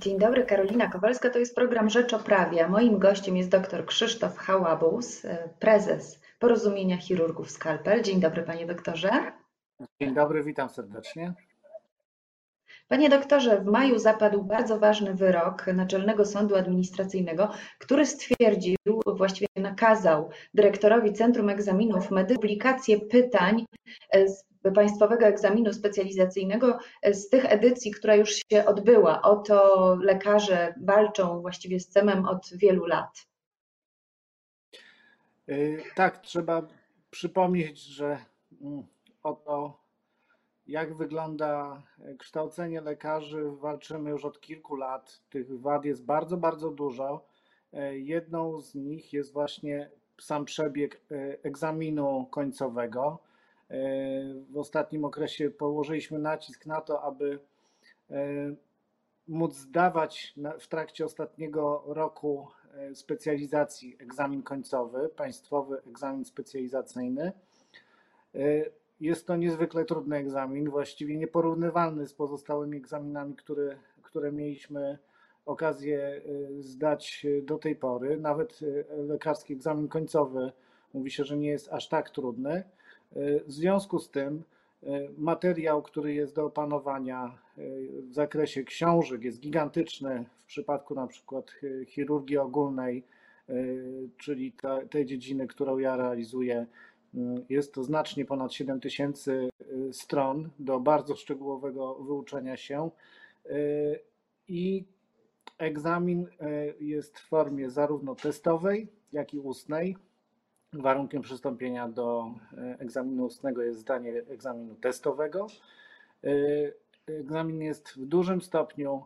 Dzień dobry, Karolina Kowalska, to jest program Rzecz o Prawie. Moim gościem jest dr Krzysztof Hałabus, prezes Porozumienia Chirurgów Skalpel. Dzień dobry, panie doktorze. Dzień dobry, witam serdecznie. Panie doktorze, w maju zapadł bardzo ważny wyrok Naczelnego Sądu Administracyjnego, który stwierdził, właściwie nakazał dyrektorowi Centrum Egzaminów Medycznych publikację pytań z Państwowego Egzaminu Specjalizacyjnego z tych edycji, która już się odbyła. Oto lekarze walczą właściwie z CEM-em od wielu lat. Tak, trzeba przypomnieć, że oto jak wygląda kształcenie lekarzy, walczymy już od kilku lat. Tych wad jest bardzo, bardzo dużo. Jedną z nich jest właśnie sam przebieg egzaminu końcowego. W ostatnim okresie położyliśmy nacisk na to, aby móc zdawać w trakcie ostatniego roku specjalizacji egzamin końcowy, Państwowy Egzamin Specjalizacyjny. Jest to niezwykle trudny egzamin, właściwie nieporównywalny z pozostałymi egzaminami, które mieliśmy okazję zdać do tej pory. Nawet lekarski egzamin końcowy mówi się, że nie jest aż tak trudny. W związku z tym materiał, który jest do opanowania w zakresie książek, jest gigantyczny w przypadku na przykład chirurgii ogólnej, czyli tej dziedziny, którą ja realizuję. Jest to znacznie ponad 7000 stron do bardzo szczegółowego wyuczenia się i egzamin jest w formie zarówno testowej, jak i ustnej. Warunkiem przystąpienia do egzaminu ustnego jest zdanie egzaminu testowego. Egzamin jest w dużym stopniu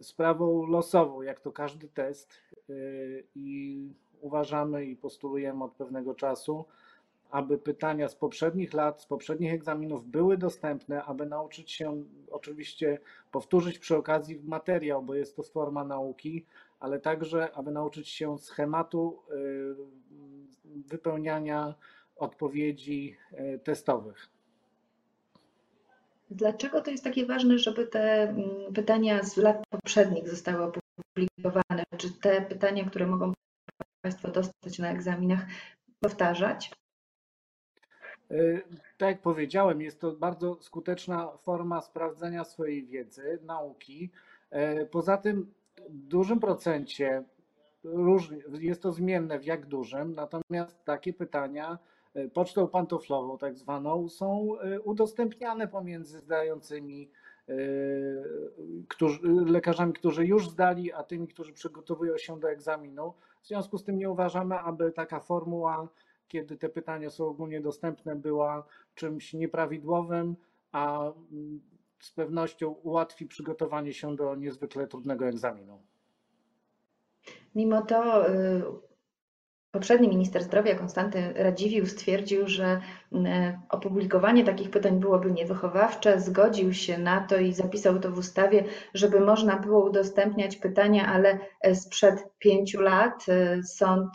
sprawą losową, jak to każdy test, i uważamy i postulujemy od pewnego czasu, aby pytania z poprzednich lat, z poprzednich egzaminów były dostępne, aby nauczyć się, oczywiście powtórzyć przy okazji materiał, bo jest to forma nauki, ale także aby nauczyć się schematu wypełniania odpowiedzi testowych. Dlaczego to jest takie ważne, żeby te pytania z lat poprzednich zostały opublikowane? Czy te pytania, które mogą Państwo dostać na egzaminach, powtarzać? Tak jak powiedziałem, jest to bardzo skuteczna forma sprawdzenia swojej wiedzy, nauki. Poza tym w dużym procencie, jest to zmienne w jak dużym, natomiast takie pytania pocztą pantoflową tak zwaną są udostępniane pomiędzy zdającymi lekarzami, którzy już zdali, a tymi, którzy przygotowują się do egzaminu. W związku z tym nie uważamy, aby taka formuła, kiedy te pytania są ogólnie dostępne, była czymś nieprawidłowym, a z pewnością ułatwi przygotowanie się do niezwykle trudnego egzaminu. Mimo to poprzedni minister zdrowia Konstanty Radziwiłł stwierdził, że opublikowanie takich pytań byłoby niewychowawcze, zgodził się na to i zapisał to w ustawie, żeby można było udostępniać pytania, ale sprzed 5 lat. Sąd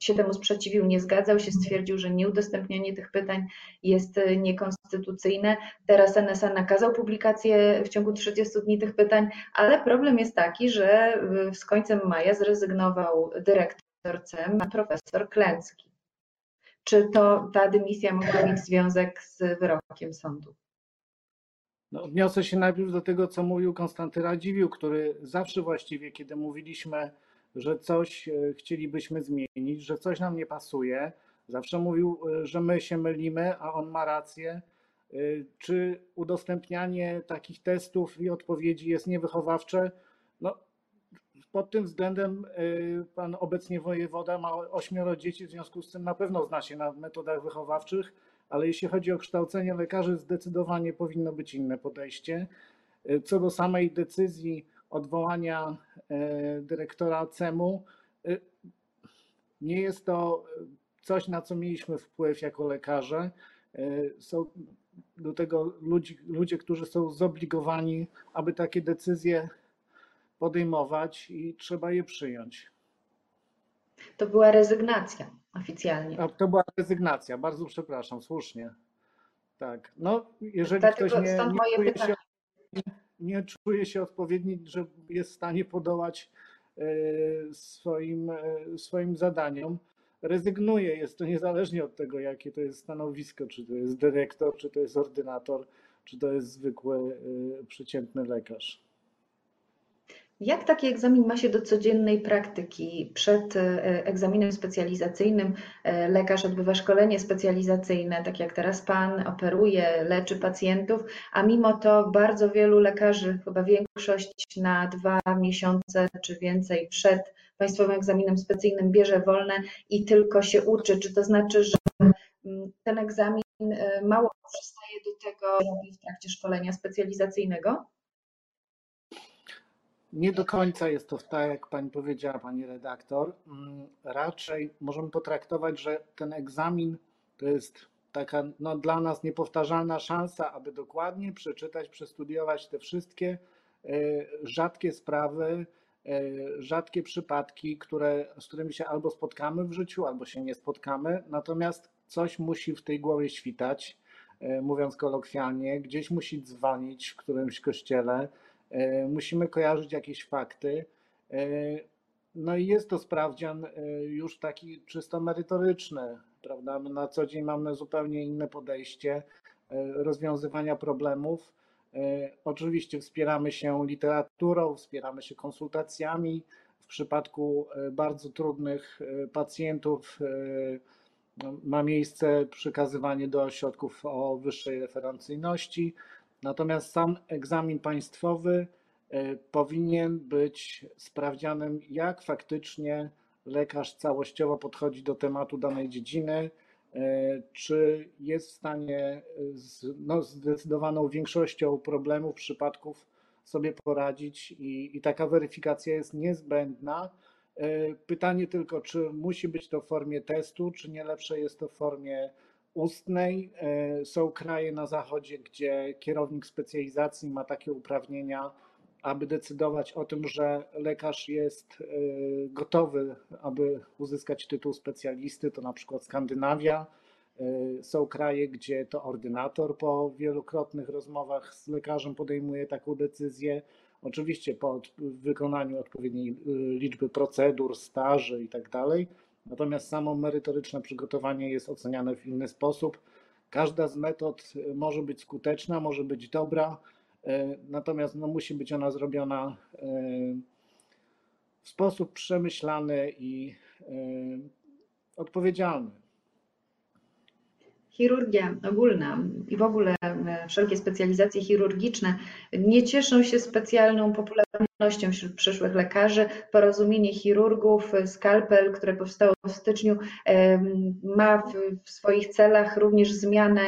się temu sprzeciwił, nie zgadzał się, stwierdził, że nieudostępnianie tych pytań jest niekonstytucyjne. Teraz NSA nakazał publikację w ciągu 30 dni tych pytań, ale problem jest taki, że z końcem maja zrezygnował dyrektor CEM, profesor Klęski. Czy to ta dymisja mogła mieć związek z wyrokiem sądu? No, odniosę się najpierw do tego, co mówił Konstanty Radziwiłł, który zawsze właściwie, kiedy mówiliśmy, że coś chcielibyśmy zmienić, że coś nam nie pasuje, zawsze mówił, że my się mylimy, a on ma rację. Czy udostępnianie takich testów i odpowiedzi jest niewychowawcze? No, pod tym względem pan obecnie wojewoda ma 8 dzieci, w związku z tym na pewno zna się na metodach wychowawczych, ale jeśli chodzi o kształcenie lekarzy, zdecydowanie powinno być inne podejście. Co do samej decyzji odwołania dyrektora CEM-u, nie jest to coś, na co mieliśmy wpływ jako lekarze. Są do tego ludzie, którzy są zobligowani, aby takie decyzje podejmować i trzeba je przyjąć. To była rezygnacja oficjalnie. A to była rezygnacja, bardzo przepraszam, słusznie. Tak. No, jeżeli ktoś nie czuje się nie czuje się odpowiedni, że jest w stanie podołać swoim zadaniom. Rezygnuje, jest to niezależnie od tego, jakie to jest stanowisko, czy to jest dyrektor, czy to jest ordynator, czy to jest zwykły, przeciętny lekarz. Jak taki egzamin ma się do codziennej praktyki? Przed egzaminem specjalizacyjnym lekarz odbywa szkolenie specjalizacyjne, tak jak teraz pan operuje, leczy pacjentów, a mimo to bardzo wielu lekarzy, chyba większość na 2 miesiące czy więcej przed Państwowym Egzaminem Specjalizacyjnym bierze wolne i tylko się uczy. Czy to znaczy, że ten egzamin mało przystaje do tego, co robi w trakcie szkolenia specjalizacyjnego? Nie do końca jest to tak, jak pani powiedziała, pani redaktor. Raczej możemy potraktować, że ten egzamin to jest taka dla nas niepowtarzalna szansa, aby dokładnie przeczytać, przestudiować te wszystkie rzadkie sprawy, rzadkie przypadki, z którymi się albo spotkamy w życiu, albo się nie spotkamy. Natomiast coś musi w tej głowie świtać, mówiąc kolokwialnie, gdzieś musi dzwonić w którymś kościele. Musimy kojarzyć jakieś fakty. No i jest to sprawdzian już taki czysto merytoryczny, prawda? My na co dzień mamy zupełnie inne podejście rozwiązywania problemów. Oczywiście wspieramy się literaturą, wspieramy się konsultacjami. W przypadku bardzo trudnych pacjentów ma miejsce przekazywanie do ośrodków o wyższej referencyjności. Natomiast sam egzamin państwowy powinien być sprawdzianem, jak faktycznie lekarz całościowo podchodzi do tematu danej dziedziny, czy jest w stanie zdecydowaną większością problemów, przypadków sobie poradzić i taka weryfikacja jest niezbędna. Pytanie tylko, czy musi być to w formie testu, czy nie lepsze jest to w formie ustnej. Są kraje na zachodzie, gdzie kierownik specjalizacji ma takie uprawnienia, aby decydować o tym, że lekarz jest gotowy, aby uzyskać tytuł specjalisty, to na przykład Skandynawia. Są kraje, gdzie to ordynator po wielokrotnych rozmowach z lekarzem podejmuje taką decyzję, oczywiście po wykonaniu odpowiedniej liczby procedur, staży itd. Natomiast samo merytoryczne przygotowanie jest oceniane w inny sposób. Każda z metod może być skuteczna, może być dobra, natomiast musi być ona zrobiona w sposób przemyślany i odpowiedzialny. Chirurgia ogólna i w ogóle wszelkie specjalizacje chirurgiczne nie cieszą się specjalną popularnością wśród przyszłych lekarzy. Porozumienie Chirurgów Skalpel, które powstało w styczniu, ma w swoich celach również zmianę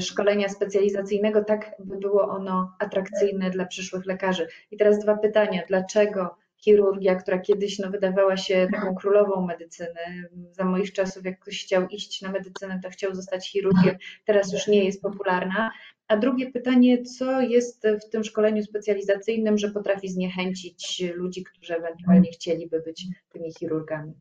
szkolenia specjalizacyjnego, tak by było ono atrakcyjne dla przyszłych lekarzy. I teraz 2 pytania. Dlaczego chirurgia, która kiedyś wydawała się taką królową medycyny. Za moich czasów, jak ktoś chciał iść na medycynę, to chciał zostać chirurgiem. Teraz już nie jest popularna. A drugie pytanie, co jest w tym szkoleniu specjalizacyjnym, że potrafi zniechęcić ludzi, którzy ewentualnie chcieliby być tymi chirurgami?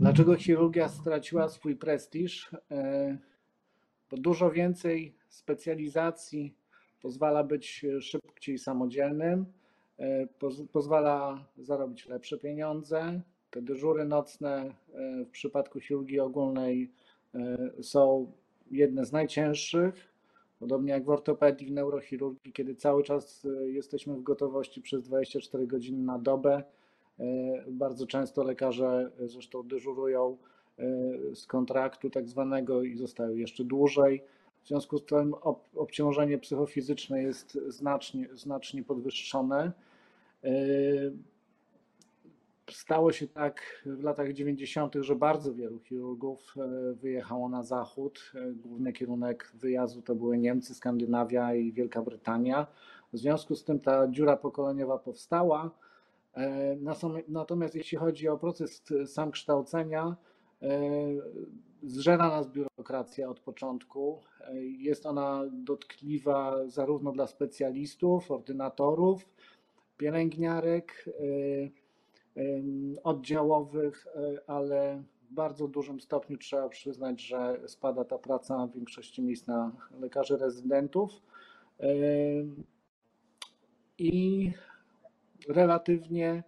Dlaczego chirurgia straciła swój prestiż? Bo dużo więcej specjalizacji pozwala być szybciej samodzielnym, pozwala zarobić lepsze pieniądze. Te dyżury nocne w przypadku chirurgii ogólnej są jedne z najcięższych, podobnie jak w ortopedii, w neurochirurgii, kiedy cały czas jesteśmy w gotowości przez 24 godziny na dobę. Bardzo często lekarze zresztą dyżurują z kontraktu tak zwanego i zostają jeszcze dłużej. W związku z tym obciążenie psychofizyczne jest znacznie podwyższone. Stało się tak w latach 90., że bardzo wielu chirurgów wyjechało na zachód. Główny kierunek wyjazdu to były Niemcy, Skandynawia i Wielka Brytania. W związku z tym ta dziura pokoleniowa powstała. Natomiast jeśli chodzi o proces sam kształcenia, zżera nas biurokracja od początku. Jest ona dotkliwa zarówno dla specjalistów, ordynatorów, pielęgniarek oddziałowych, ale bardzo dużym stopniu trzeba przyznać, że spada ta praca w większości miejsc na lekarzy rezydentów i relatywnie,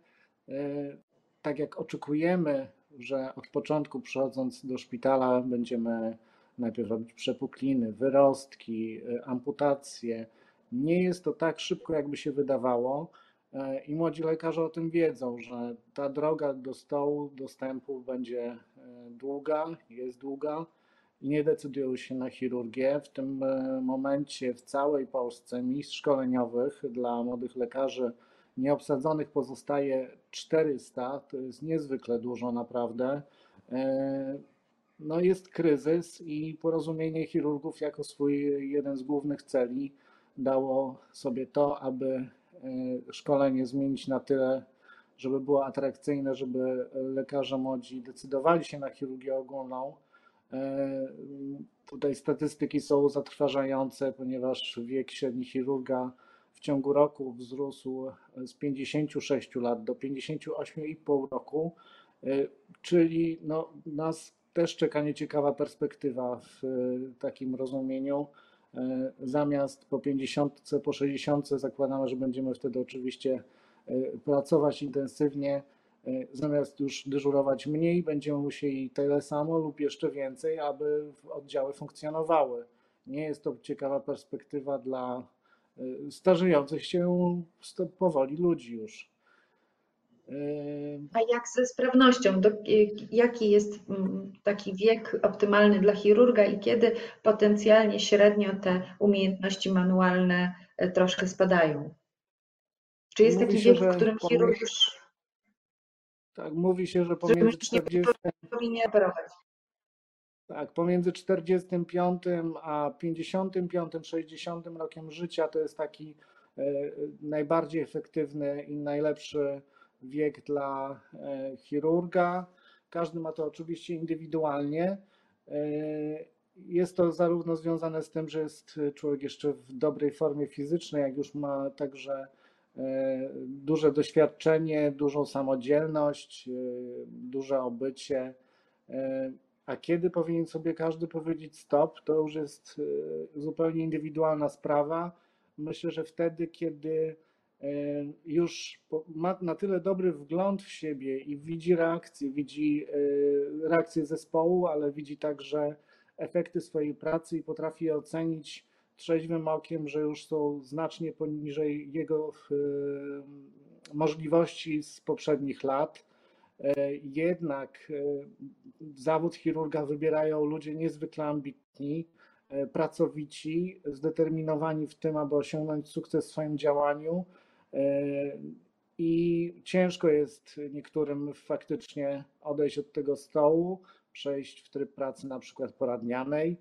tak jak oczekujemy, że od początku przychodząc do szpitala będziemy najpierw robić przepukliny, wyrostki, amputacje. Nie jest to tak szybko, jakby się wydawało i młodzi lekarze o tym wiedzą, że ta droga do stołu dostępu będzie długa, jest długa i nie decydują się na chirurgię. W tym momencie w całej Polsce miejsc szkoleniowych dla młodych lekarzy nieobsadzonych pozostaje 400, to jest niezwykle dużo naprawdę. No jest kryzys i Porozumienie Chirurgów jako swój jeden z głównych celi dało sobie to, aby szkolenie zmienić na tyle, żeby było atrakcyjne, żeby lekarze młodzi decydowali się na chirurgię ogólną. Tutaj statystyki są zatrważające, ponieważ wiek średni chirurga w ciągu roku wzrósł z 56 lat do 58,5 roku, czyli no, nas też czeka nieciekawa perspektywa w takim rozumieniu. Zamiast po 50, po 60 zakładamy, że będziemy wtedy oczywiście pracować intensywnie, zamiast już dyżurować mniej, będziemy musieli tyle samo lub jeszcze więcej, aby oddziały funkcjonowały. Nie jest to ciekawa perspektywa dla starzejących się powoli ludzi już. A jak ze sprawnością? Jaki jest taki wiek optymalny dla chirurga i kiedy potencjalnie średnio te umiejętności manualne troszkę spadają? Czy jest taki wiek, w którym chirurg już... Tak, mówi się, że pomiędzy 40... powinien operować. Tak, pomiędzy 45 a 55, 60 rokiem życia to jest taki najbardziej efektywny i najlepszy wiek dla chirurga. Każdy ma to oczywiście indywidualnie. Jest to zarówno związane z tym, że jest człowiek jeszcze w dobrej formie fizycznej, jak już ma także duże doświadczenie, dużą samodzielność, duże obycie. A kiedy powinien sobie każdy powiedzieć stop, to już jest zupełnie indywidualna sprawa. Myślę, że wtedy, kiedy już ma na tyle dobry wgląd w siebie i widzi reakcję zespołu, ale widzi także efekty swojej pracy i potrafi je ocenić trzeźwym okiem, że już są znacznie poniżej jego możliwości z poprzednich lat. Jednak zawód chirurga wybierają ludzie niezwykle ambitni, pracowici, zdeterminowani w tym, aby osiągnąć sukces w swoim działaniu. I ciężko jest niektórym faktycznie odejść od tego stołu, przejść w tryb pracy na przykład poradnianej.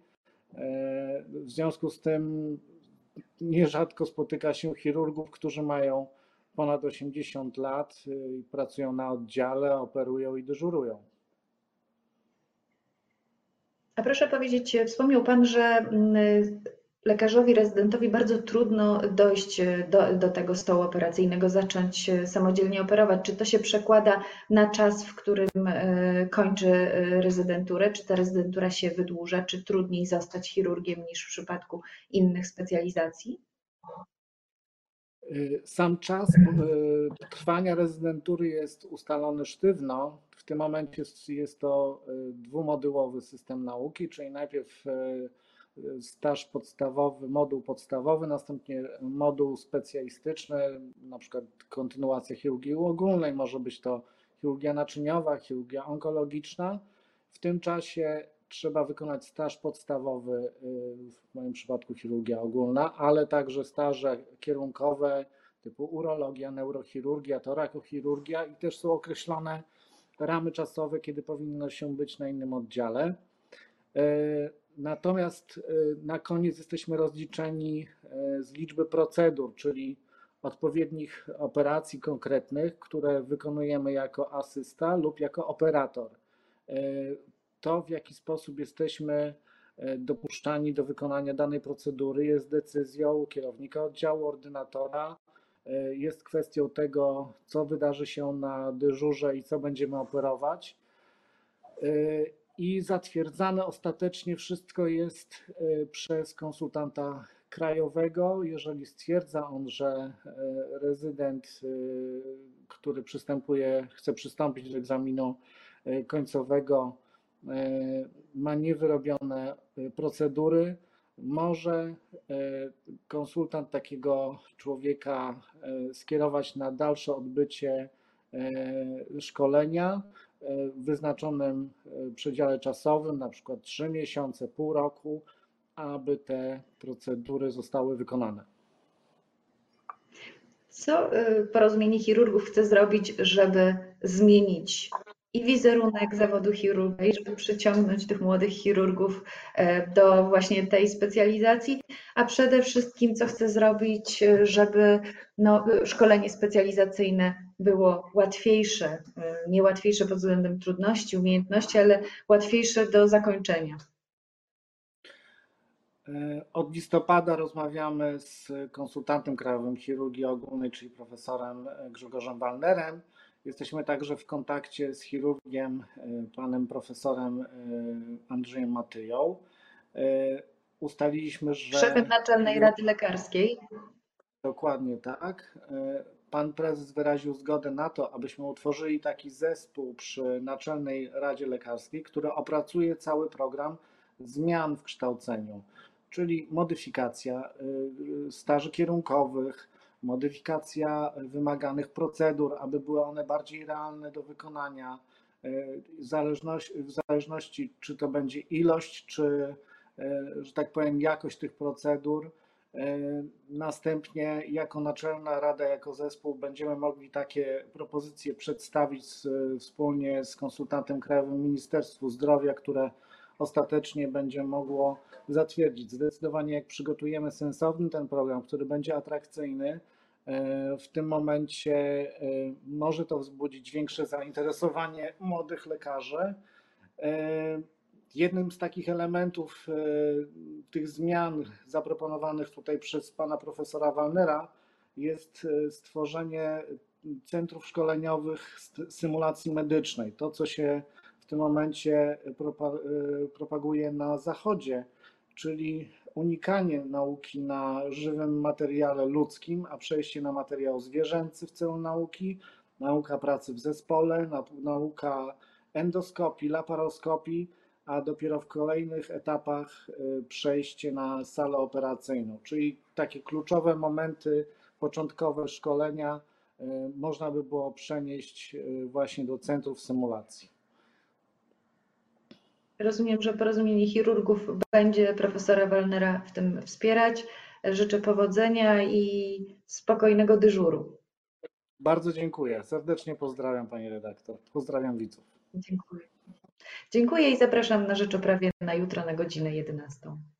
W związku z tym nierzadko spotyka się chirurgów, którzy mają ponad 80 lat i pracują na oddziale, operują i dyżurują. A proszę powiedzieć, wspomniał Pan, że lekarzowi rezydentowi bardzo trudno dojść do tego stołu operacyjnego, zacząć samodzielnie operować. Czy to się przekłada na czas, w którym kończy rezydenturę? Czy ta rezydentura się wydłuża? Czy trudniej zostać chirurgiem niż w przypadku innych specjalizacji? Sam czas trwania rezydentury jest ustalony sztywno. W tym momencie jest to dwumodułowy system nauki, czyli najpierw staż podstawowy, moduł podstawowy, następnie moduł specjalistyczny, na przykład kontynuacja chirurgii ogólnej, może być to chirurgia naczyniowa, chirurgia onkologiczna. W tym czasie trzeba wykonać staż podstawowy, w moim przypadku chirurgia ogólna, ale także staże kierunkowe typu urologia, neurochirurgia, torakochirurgia i też są określone ramy czasowe, kiedy powinno się być na innym oddziale. Natomiast na koniec jesteśmy rozliczeni z liczby procedur, czyli odpowiednich operacji konkretnych, które wykonujemy jako asysta lub jako operator. To, w jaki sposób jesteśmy dopuszczani do wykonania danej procedury, jest decyzją kierownika oddziału, ordynatora, jest kwestią tego, co wydarzy się na dyżurze i co będziemy operować. i zatwierdzane ostatecznie wszystko jest przez konsultanta krajowego. Jeżeli stwierdza on, że rezydent, który chce przystąpić do egzaminu końcowego, ma niewyrobione procedury, może konsultant takiego człowieka skierować na dalsze odbycie szkolenia w wyznaczonym przedziale czasowym, na przykład 3 miesiące, pół roku, aby te procedury zostały wykonane. Co Porozumienie Chirurgów chce zrobić, żeby zmienić i wizerunek zawodu chirurga, i żeby przyciągnąć tych młodych chirurgów do właśnie tej specjalizacji, a przede wszystkim co chce zrobić, żeby szkolenie specjalizacyjne było łatwiejsze, nie łatwiejsze pod względem trudności, umiejętności, ale łatwiejsze do zakończenia? Od listopada rozmawiamy z konsultantem krajowym chirurgii ogólnej, czyli profesorem Grzegorzem Wallnerem. Jesteśmy także w kontakcie z chirurgiem, panem profesorem Andrzejem Matyją. Ustaliliśmy, że... Szefem Naczelnej Rady Lekarskiej. Dokładnie tak. Pan prezes wyraził zgodę na to, abyśmy utworzyli taki zespół przy Naczelnej Radzie Lekarskiej, który opracuje cały program zmian w kształceniu, czyli modyfikacja staży kierunkowych, modyfikacja wymaganych procedur, aby były one bardziej realne do wykonania, w zależności czy to będzie ilość, czy, że tak powiem, jakość tych procedur. Następnie jako Naczelna Rada, jako zespół będziemy mogli takie propozycje przedstawić wspólnie z konsultantem krajowym Ministerstwu Zdrowia, które ostatecznie będzie mogło zatwierdzić. Zdecydowanie jak przygotujemy sensowny ten program, który będzie atrakcyjny, w tym momencie może to wzbudzić większe zainteresowanie młodych lekarzy. Jednym z takich elementów tych zmian zaproponowanych tutaj przez pana profesora Wallnera jest stworzenie centrów szkoleniowych symulacji medycznej. To, co się w tym momencie propaguje na Zachodzie, czyli unikanie nauki na żywym materiale ludzkim, a przejście na materiał zwierzęcy w celu nauki, nauka pracy w zespole, nauka endoskopii, laparoskopii, a dopiero w kolejnych etapach przejście na salę operacyjną, czyli takie kluczowe momenty początkowe szkolenia można by było przenieść właśnie do centrów symulacji. Rozumiem, że Porozumienie Chirurgów będzie profesora Wallnera w tym wspierać. Życzę powodzenia i spokojnego dyżuru. Bardzo dziękuję. Serdecznie pozdrawiam pani redaktor. Pozdrawiam widzów. Dziękuję. Dziękuję i zapraszam na Rzecz o Prawie na jutro na godzinę 11.